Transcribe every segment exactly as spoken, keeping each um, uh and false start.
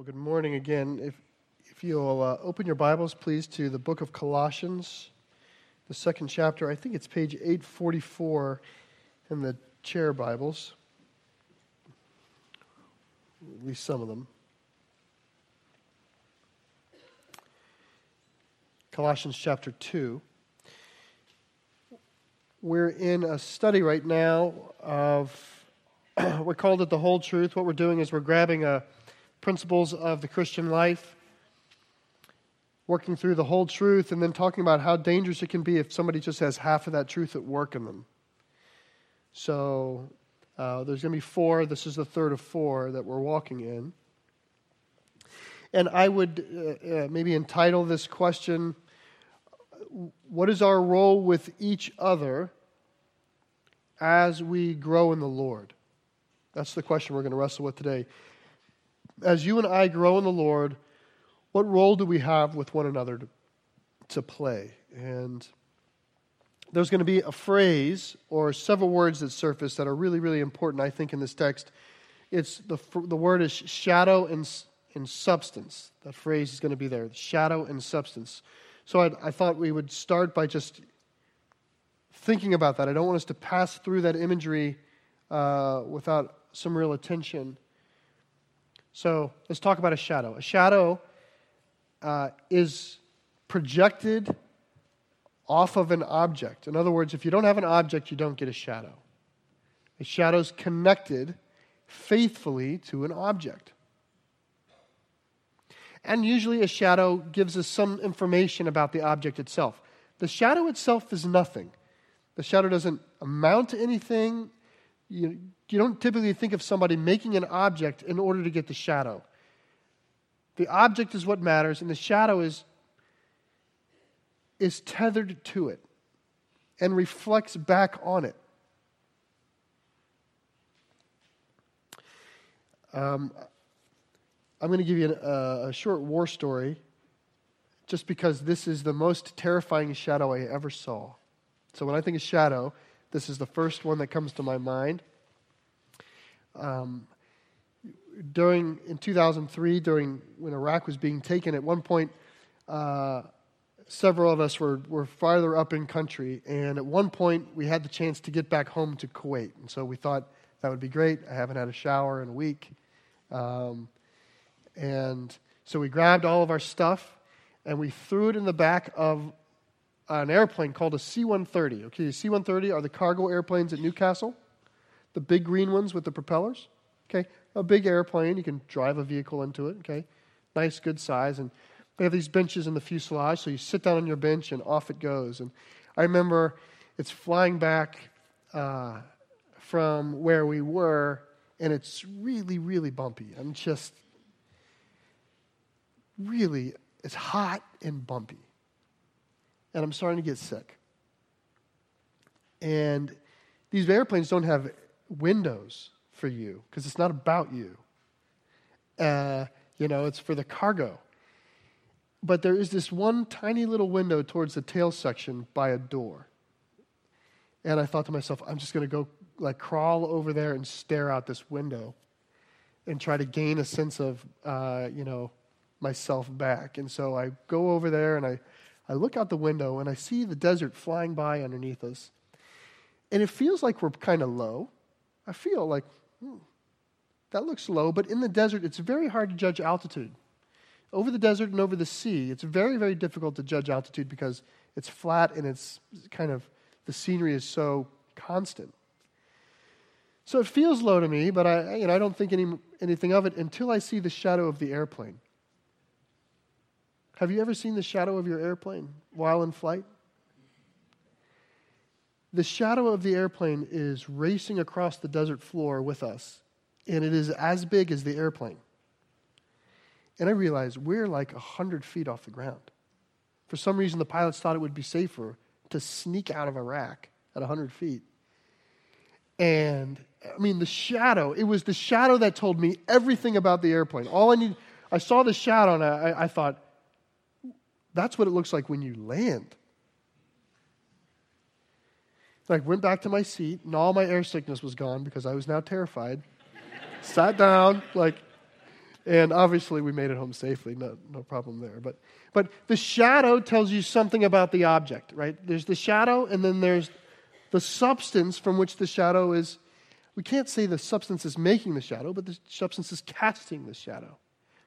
Well, good morning again. If if you'll uh, open your Bibles, please, to the book of Colossians, the second chapter. I think it's page eight forty-four in the chair Bibles, at least some of them. Colossians chapter two. We're in a study right now of, we called it the whole truth. What we're doing is we're grabbing a principles of the Christian life, working through the whole truth, and then talking about how dangerous it can be if somebody just has half of that truth at work in them. So uh, there's going to be four. This is the third of four that we're walking in. And I would uh, uh, maybe entitle this question, what is our role with each other as we grow in the Lord? That's the question we're going to wrestle with today. As you and I grow in the Lord, what role do we have with one another to, to play? And there's going to be a phrase or several words that surface that are really, really important, I think, in this text. It's the the word is shadow and, and substance. That phrase is going to be there, shadow and substance. So I, I thought we would start by just thinking about that. I don't want us to pass through that imagery uh, without some real attention. So let's talk about a shadow. A shadow uh, is projected off of an object. In other words, if you don't have an object, you don't get a shadow. A shadow is connected faithfully to an object. And usually a shadow gives us some information about the object itself. The shadow itself is nothing. The shadow doesn't amount to anything. You, you don't typically think of somebody making an object in order to get the shadow. The object is what matters, and the shadow is, is tethered to it and reflects back on it. Um, I'm going to give you an, uh, a short war story just because this is the most terrifying shadow I ever saw. So when I think of shadow, this is the first one that comes to my mind. Um, during in two thousand three, during when Iraq was being taken, at one point, uh, several of us were, were farther up in country, and at one point we had the chance to get back home to Kuwait, and so we thought that would be great. I haven't had a shower in a week, um, and so we grabbed all of our stuff and we threw it in the back of an airplane called a C one thirty. Okay, C one thirty are the cargo airplanes at Newcastle, the big green ones with the propellers. Okay, a big airplane. You can drive a vehicle into it. Okay, nice, good size. And they have these benches in the fuselage, so you sit down on your bench and off it goes. And I remember it's flying back uh, from where we were, and it's really, really bumpy. I'm just really, it's hot and bumpy. And I'm starting to get sick. And these airplanes don't have windows for you because it's not about you. Uh, you know, it's for the cargo. But there is this one tiny little window towards the tail section by a door. And I thought to myself, I'm just going to go like crawl over there and stare out this window and try to gain a sense of, uh, you know, myself back. And so I go over there and I... I look out the window, and I see the desert flying by underneath us. And it feels like we're kind of low. I feel like, hmm, that looks low. But in the desert, it's very hard to judge altitude. Over the desert and over the sea, it's very, very difficult to judge altitude because it's flat and it's kind of, the scenery is so constant. So it feels low to me, but I, you know, I don't think any anything of it until I see the shadow of the airplane. Have you ever seen the shadow of your airplane while in flight? The shadow of the airplane is racing across the desert floor with us, and it is as big as the airplane. And I realized we're like one hundred feet off the ground. For some reason, the pilots thought it would be safer to sneak out of Iraq at one hundred feet. And, I mean, the shadow, it was the shadow that told me everything about the airplane. All I need, I saw the shadow, and I, I thought, that's what it looks like when you land. And I went back to my seat, and all my air sickness was gone because I was now terrified. Sat down, like, And obviously, we made it home safely. No, no problem there. But, but the shadow tells you something about the object, right? There's the shadow, and then there's the substance from which the shadow is. We can't say the substance is making the shadow, but the substance is casting the shadow.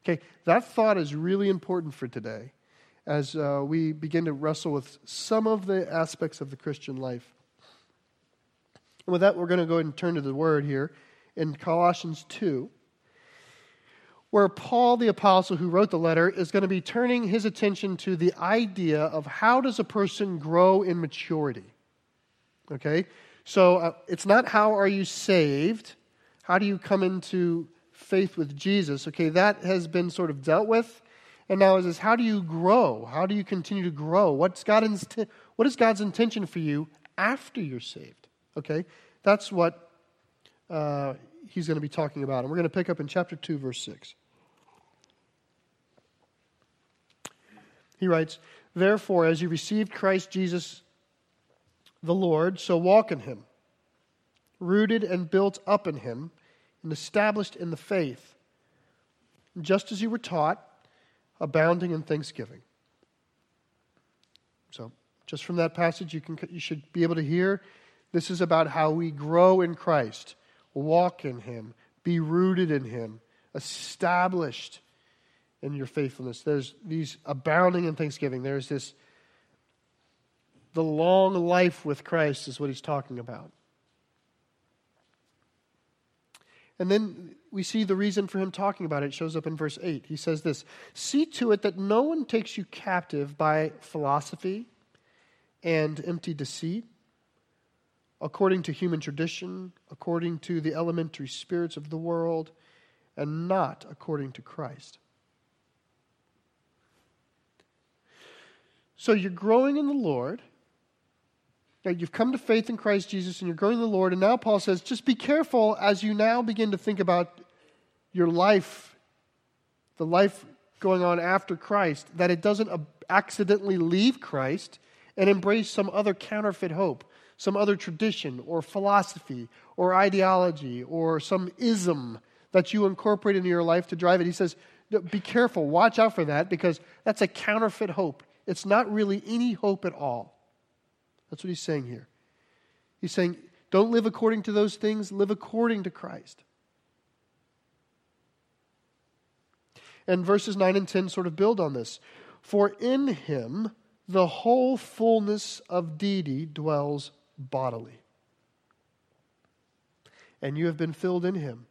Okay, that thought is really important for today as uh, we begin to wrestle with some of the aspects of the Christian life. And with that, we're going to go ahead and turn to the Word here in Colossians two, where Paul, the apostle who wrote the letter, is going to be turning his attention to the idea of how does a person grow in maturity. Okay? So uh, it's not how are you saved, how do you come into faith with Jesus. Okay, that has been sort of dealt with. And now it is how do you grow? How do you continue to grow? What's God in- what is God's intention for you after you're saved? Okay, that's what uh, he's going to be talking about. And we're going to pick up in chapter two, verse six. He writes, "Therefore, as you received Christ Jesus the Lord, so walk in him, rooted and built up in him, and established in the faith, just as you were taught, abounding in thanksgiving." So, just from that passage, you can you should be able to hear this is about how we grow in Christ, walk in him, be rooted in him, established in your faithfulness. There's these abounding in thanksgiving. There's this The long life with Christ is what he's talking about. And then we see the reason for him talking about it. It shows up in verse eight. He says this, "See to it that no one takes you captive by philosophy and empty deceit, according to human tradition, according to the elementary spirits of the world, and not according to Christ." So you're growing in the Lord. Now, you've come to faith in Christ Jesus, and you're growing in the Lord, and now Paul says, just be careful as you now begin to think about your life, the life going on after Christ, that it doesn't accidentally leave Christ and embrace some other counterfeit hope, some other tradition or philosophy or ideology or some ism that you incorporate into your life to drive it. He says, be careful, watch out for that, because that's a counterfeit hope. It's not really any hope at all. That's what he's saying here. He's saying, don't live according to those things, live according to Christ. And verses nine and ten sort of build on this. "For in him the whole fullness of deity dwells bodily. And you have been filled in him,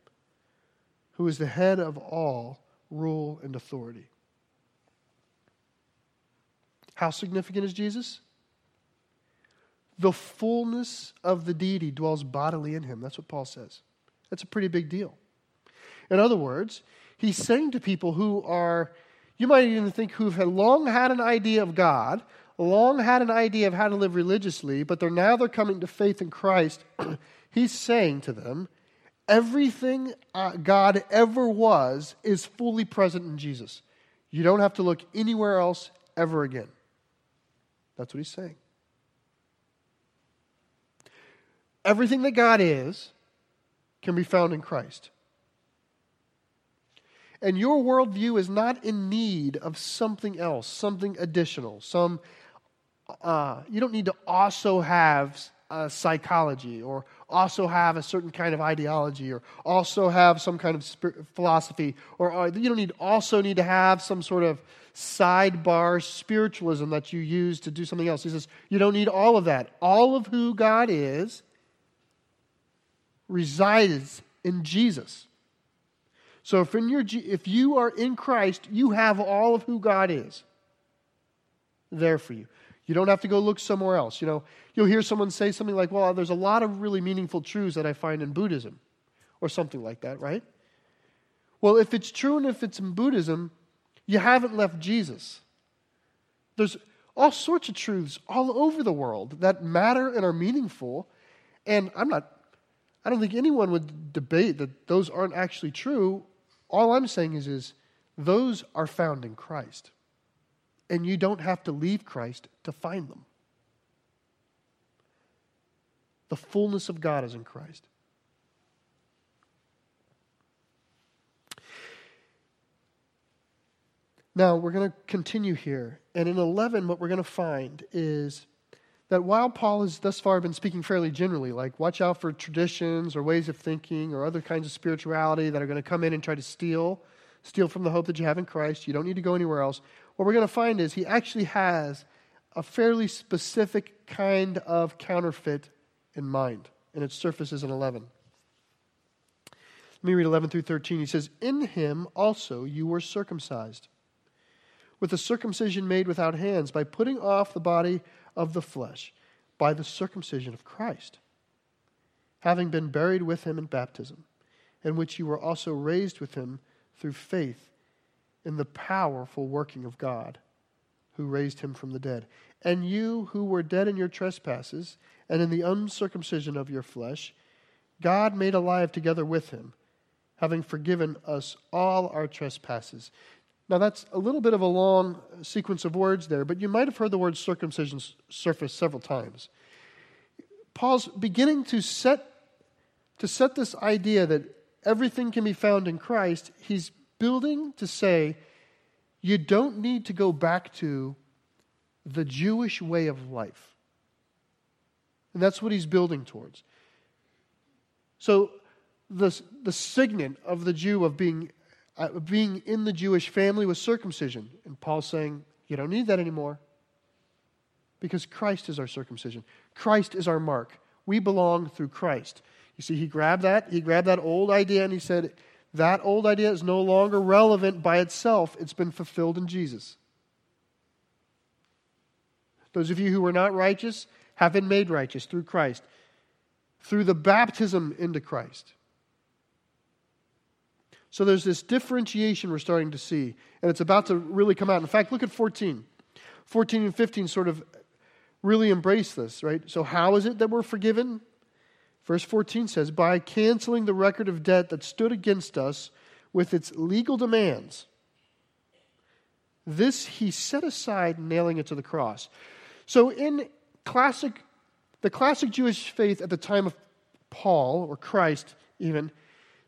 who is the head of all rule and authority." How significant is Jesus? The fullness of the deity dwells bodily in him. That's what Paul says. That's a pretty big deal. In other words, he's saying to people who are, you might even think who've had long had an idea of God, long had an idea of how to live religiously, but they're now they're coming to faith in Christ. He's saying to them, everything God ever was is fully present in Jesus. You don't have to look anywhere else ever again. That's what he's saying. Everything that God is can be found in Christ. And your worldview is not in need of something else, something additional. Some uh, you don't need to also have a psychology or also have a certain kind of ideology or also have some kind of spirit, philosophy. Or uh, you don't need also need to have some sort of sidebar spiritualism that you use to do something else. He says, you don't need all of that. All of who God is resides in Jesus. So if in your if you are in Christ, you have all of who God is there for you. You don't have to go look somewhere else. You know, you'll hear someone say something like, "Well, there's a lot of really meaningful truths that I find in Buddhism," or something like that, right? Well, if it's true and if it's in Buddhism, you haven't left Jesus. There's all sorts of truths all over the world that matter and are meaningful, and I'm not I don't think anyone would debate that those aren't actually true. All I'm saying is, is those are found in Christ. And you don't have to leave Christ to find them. The fullness of God is in Christ. Now, we're going to continue here. And in eleven, what we're going to find is that while Paul has thus far been speaking fairly generally, like watch out for traditions or ways of thinking or other kinds of spirituality that are going to come in and try to steal, steal from the hope that you have in Christ. You don't need to go anywhere else. What we're going to find is he actually has a fairly specific kind of counterfeit in mind, and it surfaces in eleven. Let me read eleven through thirteen. He says, "In him also you were circumcised, with a circumcision made without hands, by putting off the body of the flesh, by the circumcision of Christ, having been buried with him in baptism, in which you were also raised with him through faith in the powerful working of God, who raised him from the dead. And you who were dead in your trespasses and in the uncircumcision of your flesh, God made alive together with him, having forgiven us all our trespasses." Now that's a little bit of a long sequence of words there, but you might have heard the word circumcision surface several times. Paul's beginning to set, to set this idea that everything can be found in Christ. He's building to say, you don't need to go back to the Jewish way of life. And that's what he's building towards. So the, the signet of the Jew of being, uh, being in the Jewish family was circumcision. And Paul's saying, you don't need that anymore because Christ is our circumcision. Christ is our mark. We belong through Christ. You see, he grabbed that. He grabbed that old idea and he said, that old idea is no longer relevant by itself. It's been fulfilled in Jesus. Those of you who were not righteous have been made righteous through Christ, through the baptism into Christ. So there's this differentiation we're starting to see, and it's about to really come out. In fact, look at fourteen. fourteen and fifteen sort of really embrace this, right? So how is it that we're forgiven? Verse fourteen says, "By canceling the record of debt that stood against us with its legal demands, this he set aside, nailing it to the cross." So in classic, the classic Jewish faith at the time of Paul, or Christ even,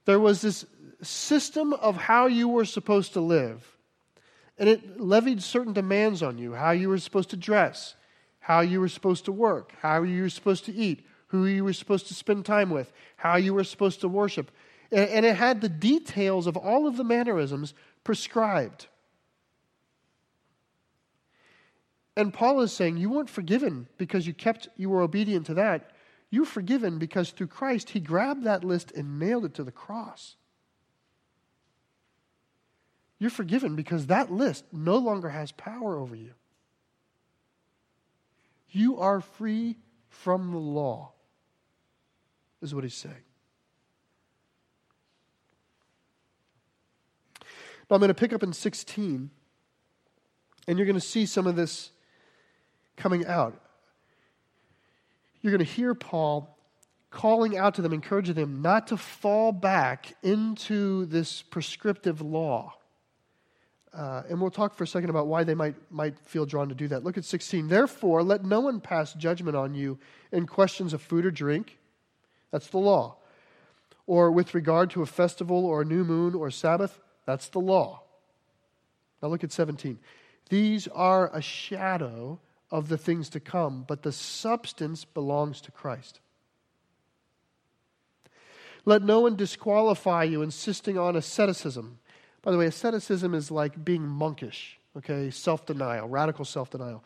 there was this system of how you were supposed to live. And it levied certain demands on you, how you were supposed to dress, how you were supposed to work, how you were supposed to eat, who you were supposed to spend time with, how you were supposed to worship. And it had the details of all of the mannerisms prescribed. And Paul is saying, you weren't forgiven because you kept, you were obedient to that. You're forgiven because through Christ, he grabbed that list and nailed it to the cross. You're forgiven because that list no longer has power over you. You are free from the law, is what he's saying. Now I'm going to pick up in sixteen, and you're going to see some of this coming out. You're going to hear Paul calling out to them, encouraging them not to fall back into this prescriptive law. Uh, and we'll talk for a second about why they might might feel drawn to do that. Look at sixteen. "Therefore, let no one pass judgment on you in questions of food or drink." That's the law. "Or with regard to a festival or a new moon or Sabbath." That's the law. Now look at seventeen. "These are a shadow of the things to come, but the substance belongs to Christ. Let no one disqualify you, insisting on asceticism." By the way, asceticism is like being monkish, okay? Self-denial, radical self-denial.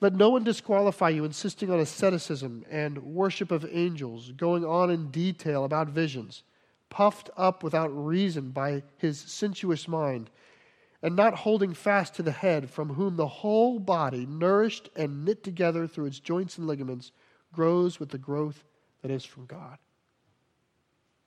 "Let no one disqualify you, insisting on asceticism and worship of angels, going on in detail about visions, puffed up without reason by his sensuous mind, and not holding fast to the head, from whom the whole body, nourished and knit together through its joints and ligaments, grows with the growth that is from God."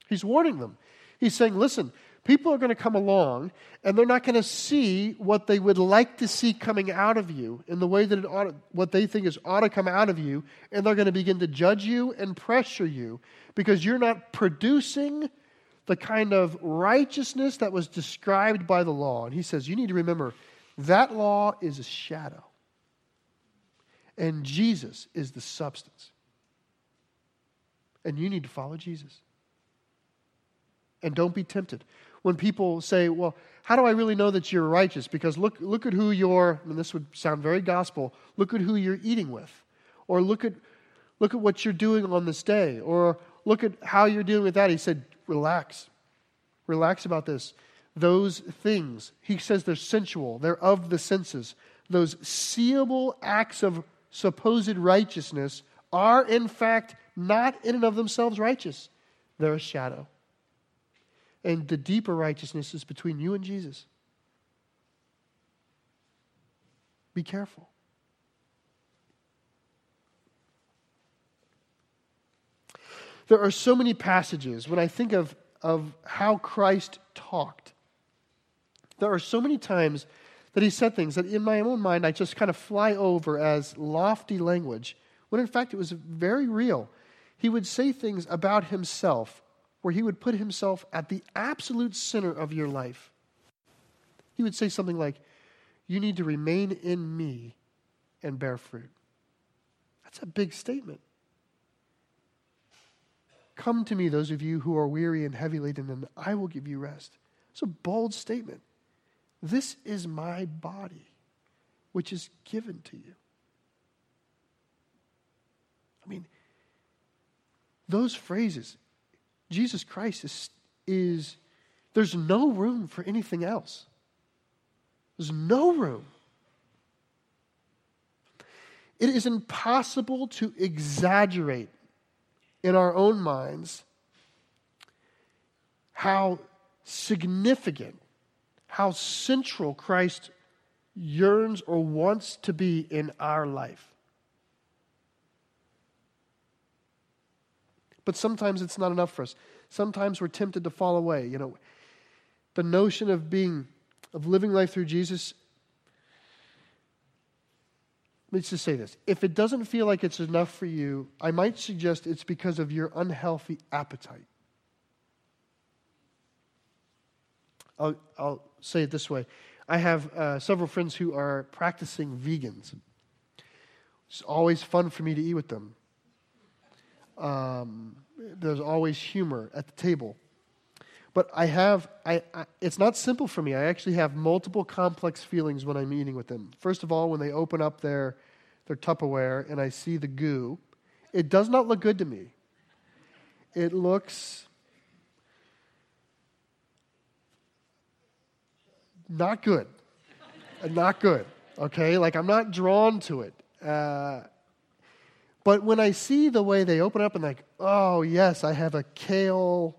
He's warning them. He's saying, listen, people are going to come along, and they're not going to see what they would like to see coming out of you in the way that it ought to, what they think is ought to come out of you, and they're going to begin to judge you and pressure you because you're not producing the kind of righteousness that was described by the law. And he says, you need to remember, that law is a shadow, and Jesus is the substance. And you need to follow Jesus. And don't be tempted. when people say, well, how do I really know that you're righteous? Because look look at who you're, and this would sound very gospel, look at who you're eating with. Or look at look at what you're doing on this day. Or look at how you're dealing with that. He said, relax. Relax about this. Those things, he says they're sensual. They're of the senses. Those seeable acts of supposed righteousness are in fact not in and of themselves righteous. They're a shadow. And the deeper righteousness is between you and Jesus. Be careful. There are so many passages when I think of, of how Christ talked. There are so many times that he said things that in my own mind I just kind of fly over as lofty language, when in fact it was very real. He would say things about himself where he would put himself at the absolute center of your life. He would say something like, you need to remain in me and bear fruit. That's a big statement. Come to me, those of you who are weary and heavy laden, and I will give you rest. It's a bold statement. This is my body, which is given to you. I mean, those phrases, Jesus Christ is, is, there's no room for anything else. There's no room. It is impossible to exaggerate in our own minds how significant, how central Christ yearns or wants to be in our life. But sometimes it's not enough for us. Sometimes we're tempted to fall away. You know, the notion of being, of living life through Jesus. Let's just say this. If it doesn't feel like it's enough for you, I might suggest it's because of your unhealthy appetite. I'll, I'll say it this way. I have uh, several friends who are practicing vegans. It's always fun for me to eat with them. Um, there's always humor at the table. But I have, I, I, it's not simple for me. I actually have multiple complex feelings when I'm eating with them. First of all, when they open up their, their Tupperware and I see the goo, it does not look good to me. It looks not good. Not good, okay? Like, I'm not drawn to it. Uh But when I see the way they open up and like, oh, yes, I have a kale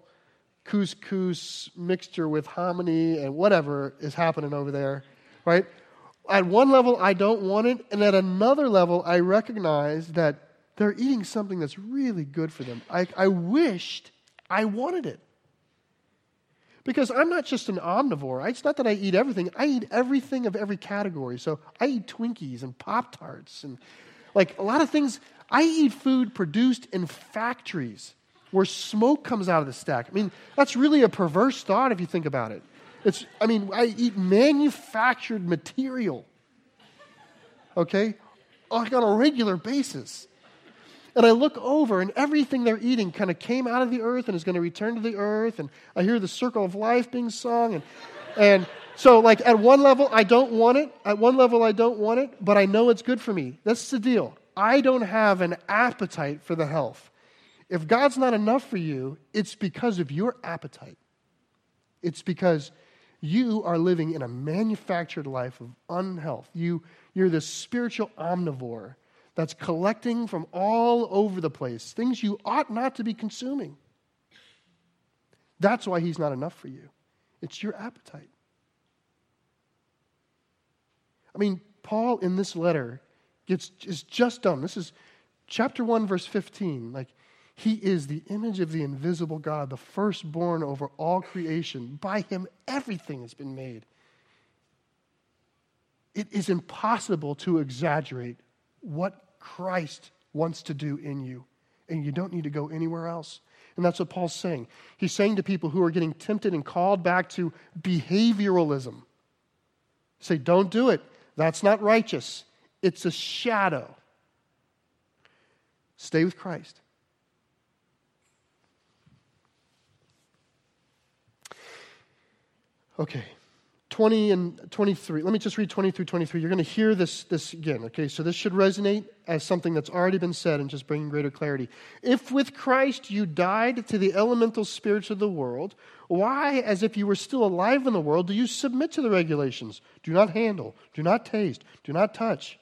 couscous mixture with hominy and whatever is happening over there, right? At one level, I don't want it. And at another level, I recognize that they're eating something that's really good for them. I, I wished I wanted it. Because I'm not just an omnivore. It's not that I eat everything. I eat everything of every category. So I eat Twinkies and Pop-Tarts and like a lot of things. I eat food produced in factories where smoke comes out of the stack. I mean, that's really a perverse thought if you think about it. It's, I mean, I eat manufactured material, okay, like on a regular basis. And I look over and everything they're eating kind of came out of the earth and is going to return to the earth. And I hear the circle of life being sung. And, and so like at one level, I don't want it. At one level, I don't want it, but I know it's good for me. That's the deal. I don't have an appetite for the health. If God's not enough for you, it's because of your appetite. It's because you are living in a manufactured life of unhealth. You, you're this spiritual omnivore that's collecting from all over the place, things you ought not to be consuming. That's why he's not enough for you. It's your appetite. I mean, Paul in this letter It's, it's just done. This is chapter one, verse fifteen. Like, he is the image of the invisible God, the firstborn over all creation. By him, everything has been made. It is impossible to exaggerate what Christ wants to do in you, and you don't need to go anywhere else. And that's what Paul's saying. He's saying to people who are getting tempted and called back to behavioralism, say, don't do it. That's not righteous. It's a shadow. Stay with Christ. Okay, twenty and twenty-three. Let me just read twenty through twenty-three. You're going to hear this, this again, okay? So this should resonate as something that's already been said and just bring greater clarity. If with Christ you died to the elemental spirits of the world, why, as if you were still alive in the world, do you submit to the regulations? Do not handle, do not taste, do not touch,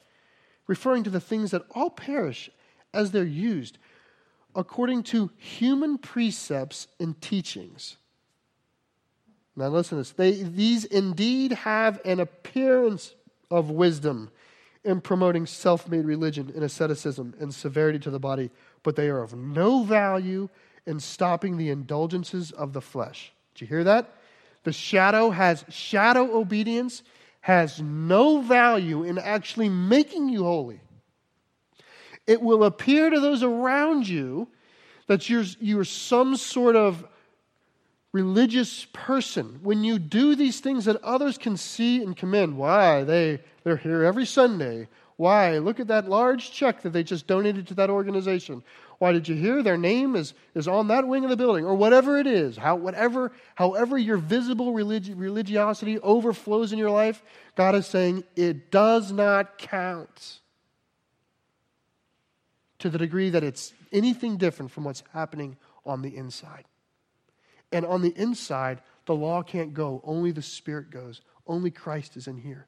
referring to the things that all perish as they're used according to human precepts and teachings. Now listen to this. They, these indeed have an appearance of wisdom in promoting self-made religion and asceticism and severity to the body, but they are of no value in stopping the indulgences of the flesh. Did you hear that? The shadow has shadow obedience has no value in actually making you holy. It will appear to those around you that you're, you're some sort of religious person when you do these things that others can see and commend. Why? They, they're here every Sunday. Why? Look at that large check that they just donated to that organization. Why did you hear? Their name is, is on that wing of the building, or whatever it is. How, whatever, however your visible religi- religiosity overflows in your life, God is saying it does not count to the degree that it's anything different from what's happening on the inside. And on the inside, the law can't go. Only the Spirit goes. Only Christ is in here.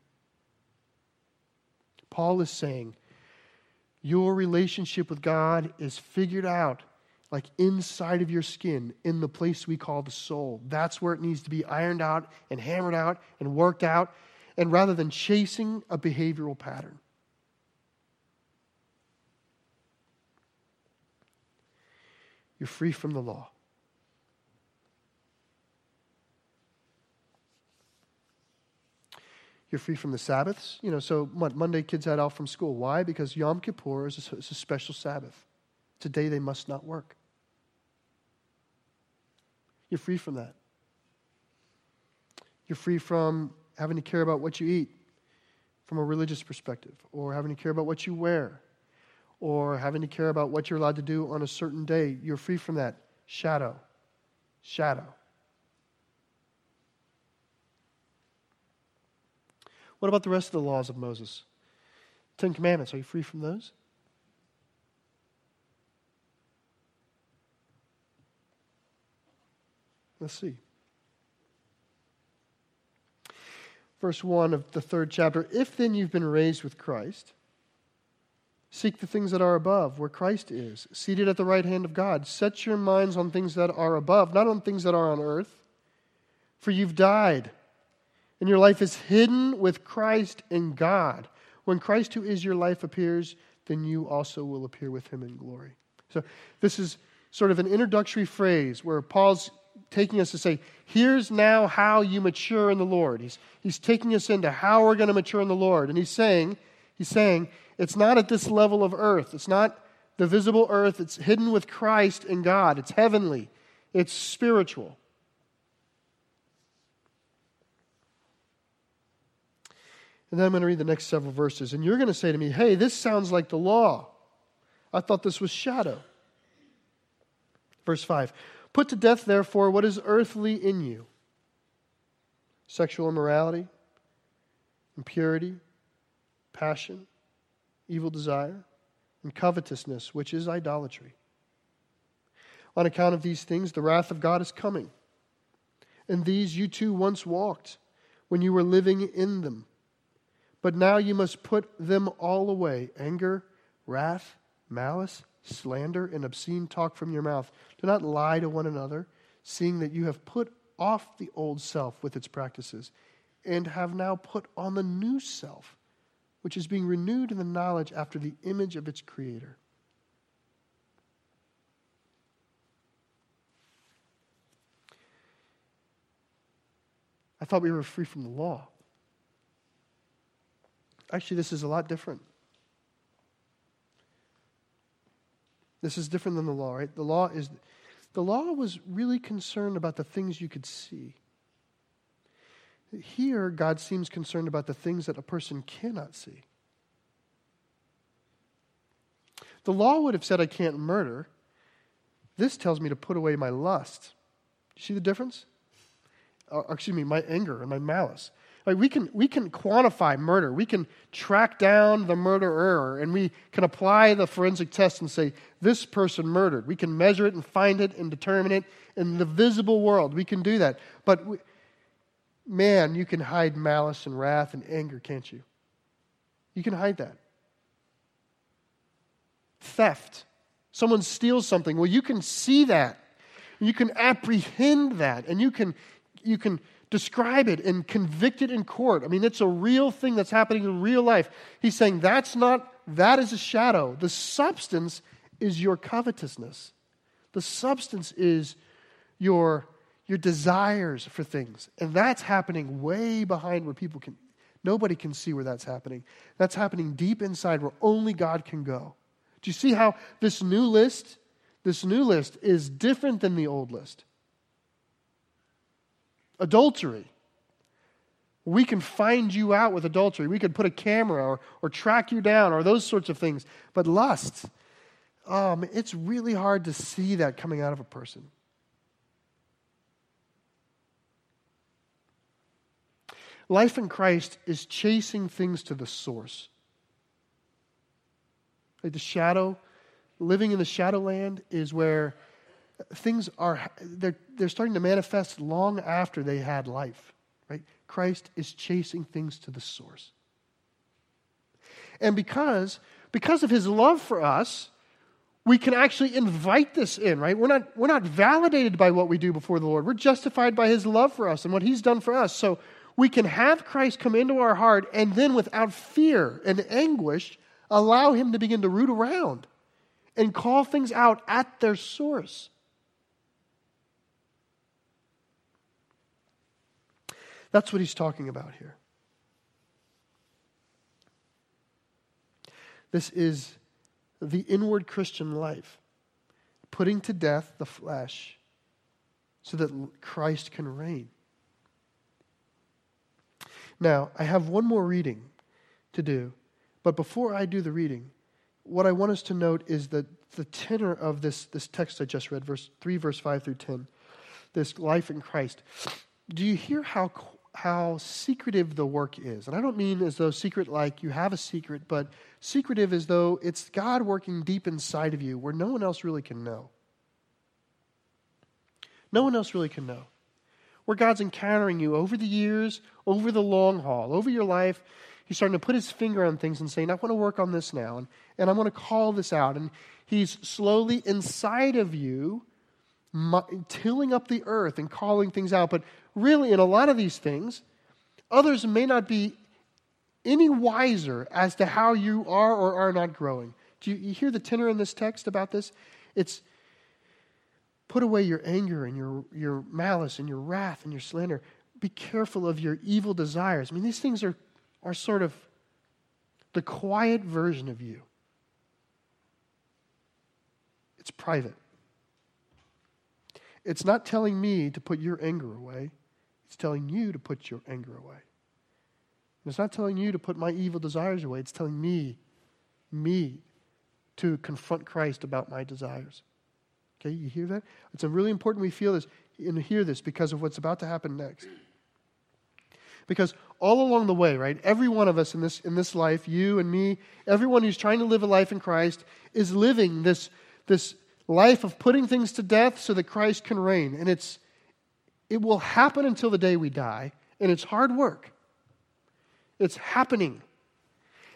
Paul is saying, your relationship with God is figured out like inside of your skin in the place we call the soul. That's where it needs to be ironed out and hammered out and worked out, and rather than chasing a behavioral pattern. You're free from the law. You're free from the Sabbaths. You know, so Monday kids had off from school. Why? Because Yom Kippur is a, is a special Sabbath. It's a day they must not work. You're free from that. You're free from having to care about what you eat from a religious perspective, or having to care about what you wear, or having to care about what you're allowed to do on a certain day. You're free from that. Shadow. Shadow. What about the rest of the laws of Moses? Ten Commandments, are you free from those? Let's see. Verse one of the third chapter, if then you've been raised with Christ, seek the things that are above, where Christ is, seated at the right hand of God. Set your minds on things that are above, not on things that are on earth, for you've died, and your life is hidden with Christ in God. When Christ, who is your life, appears, then you also will appear with him in glory. So this is sort of an introductory phrase where Paul's taking us to say, here's now how you mature in the Lord. He's, he's taking us into how we're going to mature in the Lord. And he's saying, he's saying, it's not at this level of earth. It's not the visible earth. It's hidden with Christ in God. It's heavenly. It's spiritual. And then I'm going to read the next several verses. And you're going to say to me, hey, this sounds like the law. I thought this was shadow. Verse five, put to death, therefore, what is earthly in you. Sexual immorality, impurity, passion, evil desire, and covetousness, which is idolatry. On account of these things, the wrath of God is coming. In these you too once walked when you were living in them. But now you must put them all away, anger, wrath, malice, slander, and obscene talk from your mouth. Do not lie to one another, seeing that you have put off the old self with its practices and have now put on the new self, which is being renewed in the knowledge after the image of its creator. I thought we were free from the law. Actually, this is a lot different. This is different than the law, right? The law is, the law was really concerned about the things you could see. Here, God seems concerned about the things that a person cannot see. The law would have said, I can't murder. This tells me to put away my lust. You see the difference? or excuse me, my anger and my malice. Like we can we can quantify murder. We can track down the murderer, and we can apply the forensic test and say, this person murdered. We can measure it and find it and determine it in the visible world. We can do that. But we, man, you can hide malice and wrath and anger, can't you? You can hide that. Theft. Someone steals something. Well, you can see that. You can apprehend that, and you can you can describe it and convict it in court. I mean, it's a real thing that's happening in real life. He's saying that's not, that is a shadow. The substance is your covetousness. The substance is your your desires for things. And that's happening way behind where people can, nobody can see where that's happening. That's happening deep inside where only God can go. Do you see how this new list This new list is different than the old list? Adultery. We can find you out with adultery. We could put a camera or, or track you down or those sorts of things. But lust, um, it's really hard to see that coming out of a person. Life in Christ is chasing things to the source. Like the shadow. Living in the shadowland is where things are, they're, they're starting to manifest long after they had life, right? Christ is chasing things to the source. And because, because of his love for us, we can actually invite this in, right? We're not, we're not validated by what we do before the Lord. We're justified by his love for us and what he's done for us. So we can have Christ come into our heart and then without fear and anguish, allow him to begin to root around and call things out at their source. That's what he's talking about here. This is the inward Christian life, putting to death the flesh so that Christ can reign. Now, I have one more reading to do, but before I do the reading, what I want us to note is that the tenor of this, this text I just read, verse three, verse five through ten, this life in Christ. Do you hear how how secretive the work is? And I don't mean as though secret like you have a secret, but secretive as though it's God working deep inside of you where no one else really can know. No one else really can know. Where God's encountering you over the years, over the long haul, over your life. He's starting to put his finger on things and saying, I want to work on this now, and, and I'm going to call this out. And he's slowly inside of you, tilling up the earth and calling things out. But really, in a lot of these things, others may not be any wiser as to how you are or are not growing. Do you, you hear the tenor in this text about this? It's put away your anger and your, your malice and your wrath and your slander. Be careful of your evil desires. I mean, these things are are sort of the quiet version of you. It's private. It's not telling me to put your anger away. It's telling you to put your anger away. And it's not telling you to put my evil desires away. It's telling me, me, to confront Christ about my desires. Okay, you hear that? It's really important we feel this and hear this because of what's about to happen next. Because all along the way, right, every one of us in this in this life, you and me, everyone who's trying to live a life in Christ is living this, this life of putting things to death so that Christ can reign. And it's it will happen until the day we die, and it's hard work. It's happening.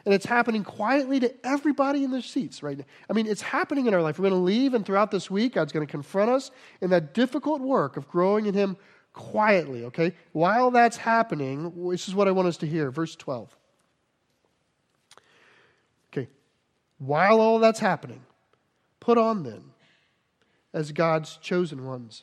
And it's happening quietly to everybody in their seats right now. I mean, it's happening in our life. We're going to leave, and throughout this week, God's going to confront us in that difficult work of growing in him quietly, okay? While that's happening, this is what I want us to hear. Verse twelve. Okay. While all that's happening, put on then, as God's chosen ones,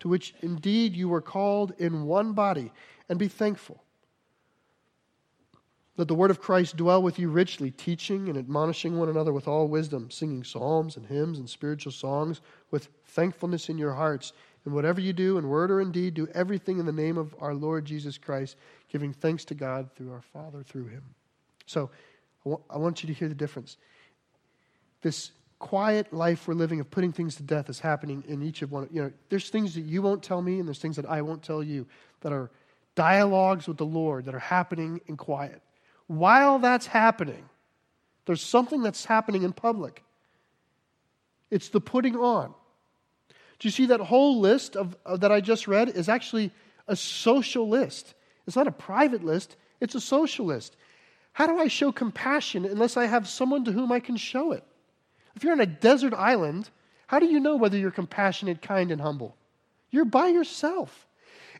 to which indeed you were called in one body, and be thankful. Let the word of Christ dwell with you richly, teaching and admonishing one another with all wisdom, singing psalms and hymns and spiritual songs with thankfulness in your hearts. And whatever you do, in word or in deed, do everything in the name of our Lord Jesus Christ, giving thanks to God through our Father, through him. So I want you to hear the difference. This quiet life we're living of putting things to death is happening in each of one. You know, there's things that you won't tell me, and there's things that I won't tell you that are dialogues with the Lord that are happening in quiet. While that's happening, there's something that's happening in public. It's the putting on. Do you see that whole list of, of that I just read is actually a social list? It's not a private list, it's a social list. How do I show compassion unless I have someone to whom I can show it? If you're on a desert island, how do you know whether you're compassionate, kind, and humble? You're by yourself.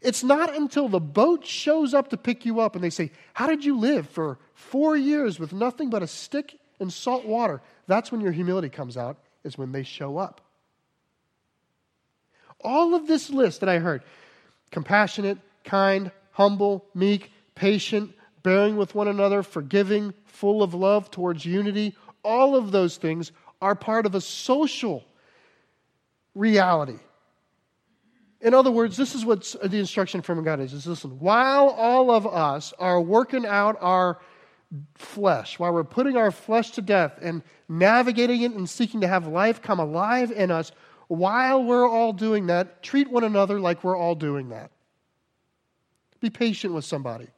It's not until the boat shows up to pick you up and they say, how did you live for four years with nothing but a stick and salt water? That's when your humility comes out, is when they show up. All of this list that I heard, compassionate, kind, humble, meek, patient, bearing with one another, forgiving, full of love towards unity, all of those things are part of a social reality. In other words, this is what the instruction from God is. Is listen, while all of us are working out our flesh, while we're putting our flesh to death and navigating it and seeking to have life come alive in us, while we're all doing that, treat one another like we're all doing that. Be patient with somebody.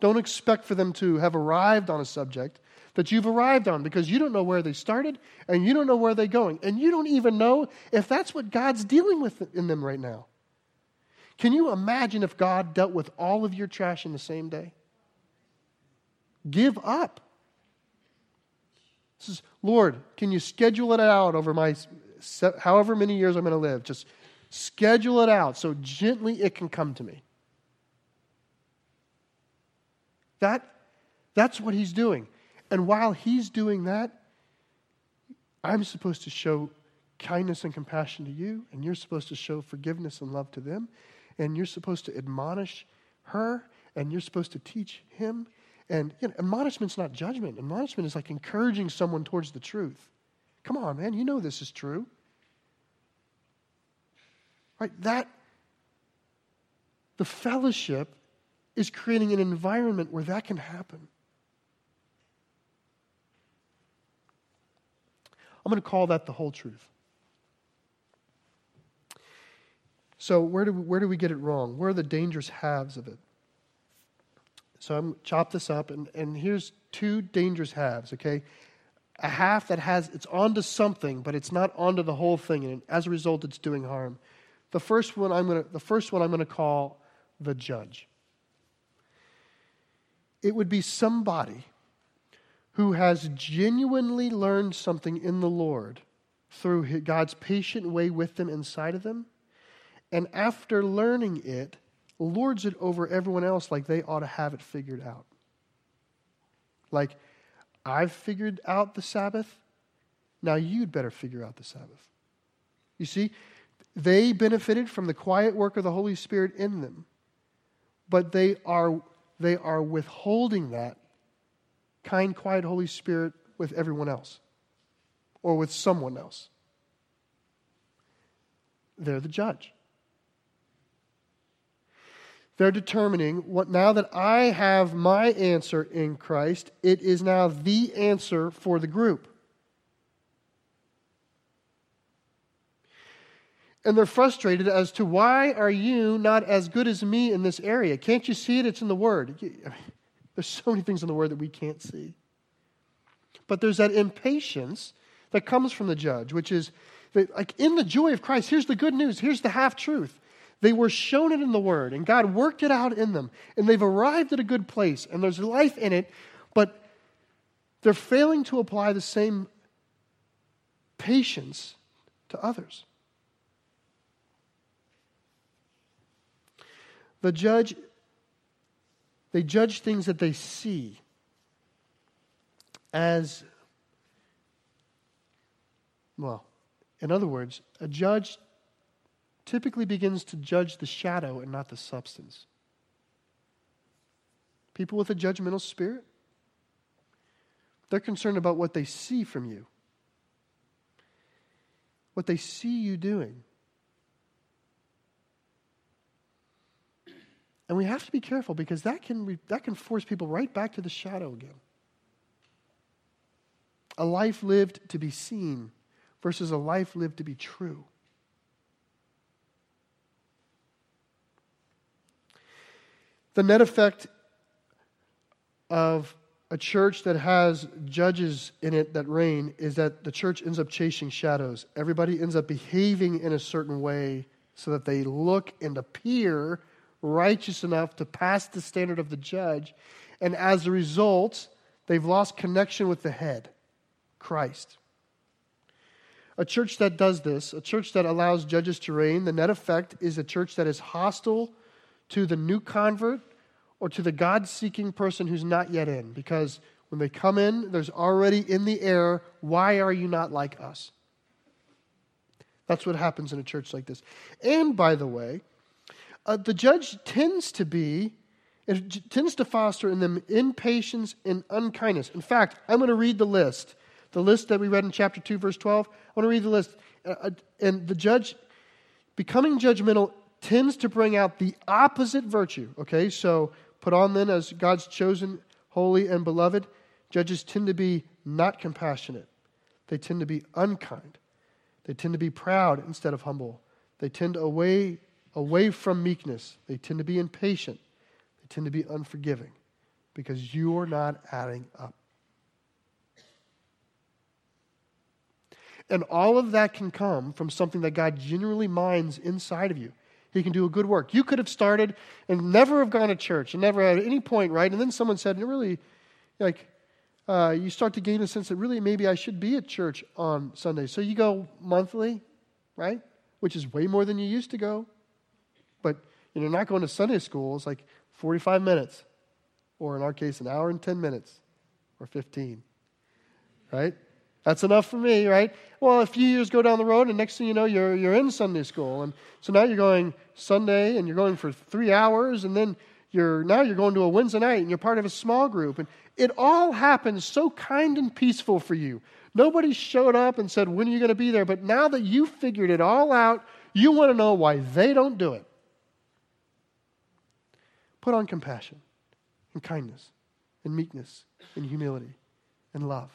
Don't expect for them to have arrived on a subject that you've arrived on, because you don't know where they started and you don't know where they're going. And you don't even know if that's what God's dealing with in them right now. Can you imagine if God dealt with all of your trash in the same day? Give up. This is, Lord, can you schedule it out over my however many years I'm going to live? Just schedule it out so gently it can come to me. That, that's what he's doing. And while he's doing that, I'm supposed to show kindness and compassion to you, and you're supposed to show forgiveness and love to them, and you're supposed to admonish her, and you're supposed to teach him. And you know, admonishment's not judgment. Admonishment is like encouraging someone towards the truth. Come on, man, you know this is true. Right? That, the fellowship is creating an environment where that can happen. I'm going to call that the whole truth. So where do we, where do we get it wrong? Where are the dangerous halves of it? So I'm chop this up, and, and here's two dangerous halves, okay? A half that has, it's onto something, but it's not onto the whole thing, and as a result, it's doing harm. The first one I'm going to, the first one I'm going to call the judge. It would be somebody who has genuinely learned something in the Lord through God's patient way with them, inside of them, and after learning it, lords it over everyone else like they ought to have it figured out. Like, I've figured out the Sabbath, now you'd better figure out the Sabbath. You see, they benefited from the quiet work of the Holy Spirit in them, but they are they are withholding that kind, quiet Holy Spirit with everyone else or with someone else. They're the judge. They're determining what, now that I have my answer in Christ, it is now the answer for the group. And they're frustrated as to, why are you not as good as me in this area? Can't you see it? It's in the Word. I mean, there's so many things in the Word that we can't see. But there's that impatience that comes from the judge, which is that, like, in the joy of Christ, here's the good news, here's the half-truth. They were shown it in the Word, and God worked it out in them, and they've arrived at a good place, and there's life in it, but they're failing to apply the same patience to others. The judge They judge things that they see as, well, in other words, a judge typically begins to judge the shadow and not the substance. People with a judgmental spirit, they're concerned about what they see from you, what they see you doing. And we have to be careful, because that can re- that can force people right back to the shadow again. A life lived to be seen versus a life lived to be true. The net effect of a church that has judges in it that reign is that the church ends up chasing shadows. Everybody ends up behaving in a certain way so that they look and appear righteous enough to pass the standard of the judge, and as a result, they've lost connection with the head, Christ. A church that does this, a church that allows judges to reign, the net effect is a church that is hostile to the new convert or to the God-seeking person who's not yet in, because when they come in, there's already in the air, why are you not like us? That's what happens in a church like this. And by the way, Uh, the judge tends to be, it tends to foster in them impatience and unkindness. In fact, I'm going to read the list. The list that we read in chapter two, verse twelve. I want to read the list. Uh, and the judge, becoming judgmental, tends to bring out the opposite virtue. Okay, so put on then as God's chosen, holy, and beloved. Judges tend to be not compassionate. They tend to be unkind. They tend to be proud instead of humble. They tend to away... away from meekness. They tend to be impatient. They tend to be unforgiving, because you are not adding up. And all of that can come from something that God genuinely minds inside of you. He can do a good work. You could have started and never have gone to church and never at any point, right? And then someone said, really, like, uh, you start to gain a sense that really maybe I should be at church on Sunday. So you go monthly, right? Which is way more than you used to go. But you know, not going to Sunday school is like forty-five minutes, or in our case, an hour and ten minutes, or fifteen, right? That's enough for me, right? Well, a few years go down the road, and next thing you know, you're you're in Sunday school, and so now you're going Sunday, and you're going for three hours, and then you're now you're going to a Wednesday night, and you're part of a small group, and it all happens so kind and peaceful for you. Nobody showed up and said, when are you going to be there? But now that you figured it all out, you want to know why they don't do it. Put on compassion and kindness and meekness and humility and love.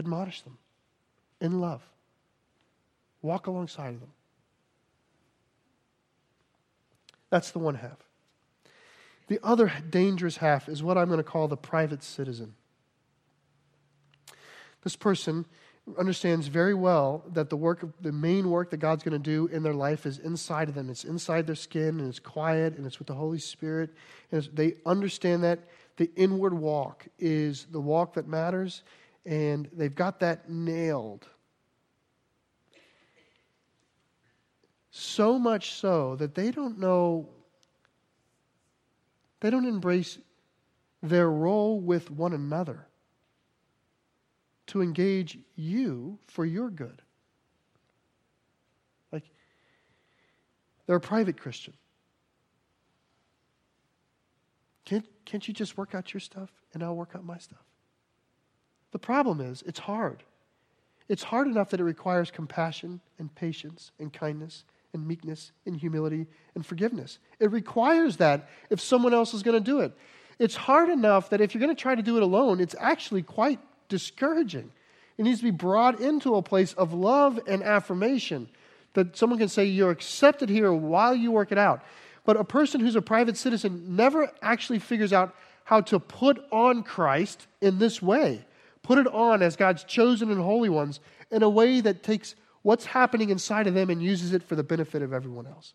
Admonish them in love. Walk alongside of them. That's the one half. The other dangerous half is what I'm going to call the private citizen. This person understands very well that the work, the main work that God's going to do in their life is inside of them. It's inside their skin, and it's quiet, and it's with the Holy Spirit. And they understand that the inward walk is the walk that matters, and they've got that nailed. So much so that they don't know, they don't embrace their role with one another to engage you for your good. Like, they're a private Christian. Can't, can't you just work out your stuff and I'll work out my stuff? The problem is, it's hard. It's hard enough that it requires compassion and patience and kindness and meekness and humility and forgiveness. It requires that if someone else is going to do it. It's hard enough that if you're going to try to do it alone, it's actually quite discouraging. It needs to be brought into a place of love and affirmation that someone can say you're accepted here while you work it out. But a person who's a private citizen never actually figures out how to put on Christ in this way. Put it on as God's chosen and holy ones in a way that takes what's happening inside of them and uses it for the benefit of everyone else.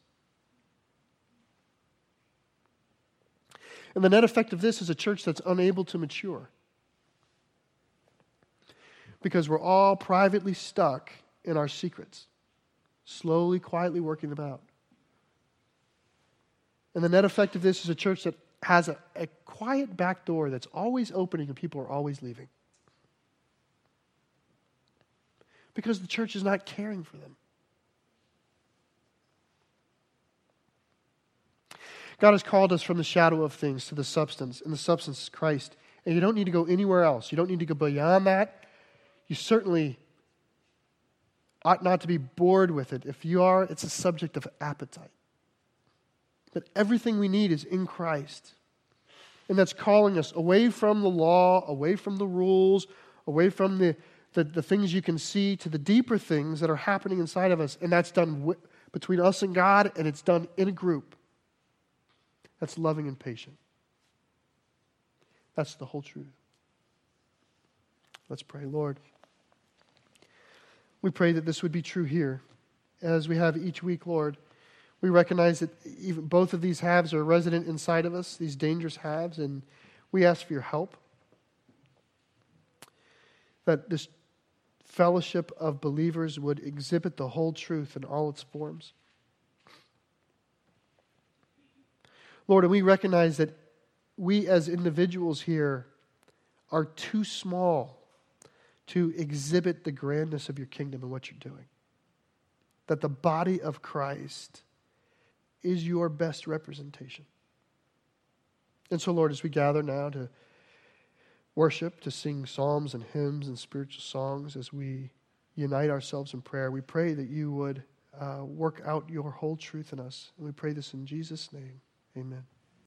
And the net effect of this is a church that's unable to mature, because we're all privately stuck in our secrets, slowly, quietly working them out. And the net effect of this is a church that has a, a quiet back door that's always opening and people are always leaving, because the church is not caring for them. God has called us from the shadow of things to the substance, and the substance is Christ. And you don't need to go anywhere else. You don't need to go beyond that. You certainly ought not to be bored with it. If you are, it's a subject of appetite. But everything we need is in Christ. And that's calling us away from the law, away from the rules, away from the, the, the things you can see to the deeper things that are happening inside of us. And that's done w- between us and God, and it's done in a group. That's loving and patient. That's the whole truth. Let's pray. Lord, we pray that this would be true here as we have each week, Lord. We recognize that even both of these halves are resident inside of us, these dangerous halves, and we ask for your help. That this fellowship of believers would exhibit the whole truth in all its forms. Lord, and we recognize that we as individuals here are too small to exhibit the grandness of your kingdom and what you're doing. That the body of Christ is your best representation. And so, Lord, as we gather now to worship, to sing psalms and hymns and spiritual songs, as we unite ourselves in prayer, we pray that you would uh, work out your whole truth in us. And we pray this in Jesus' name. Amen.